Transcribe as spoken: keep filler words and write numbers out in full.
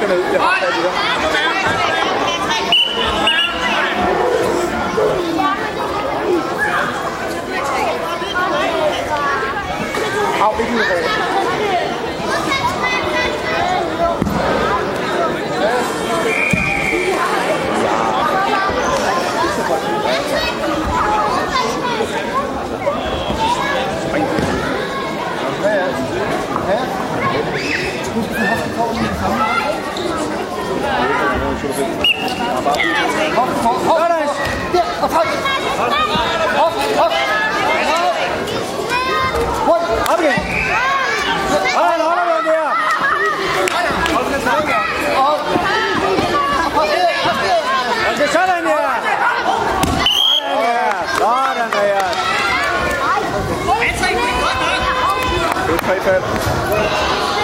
kan ud. Jeg har Hey, Fab.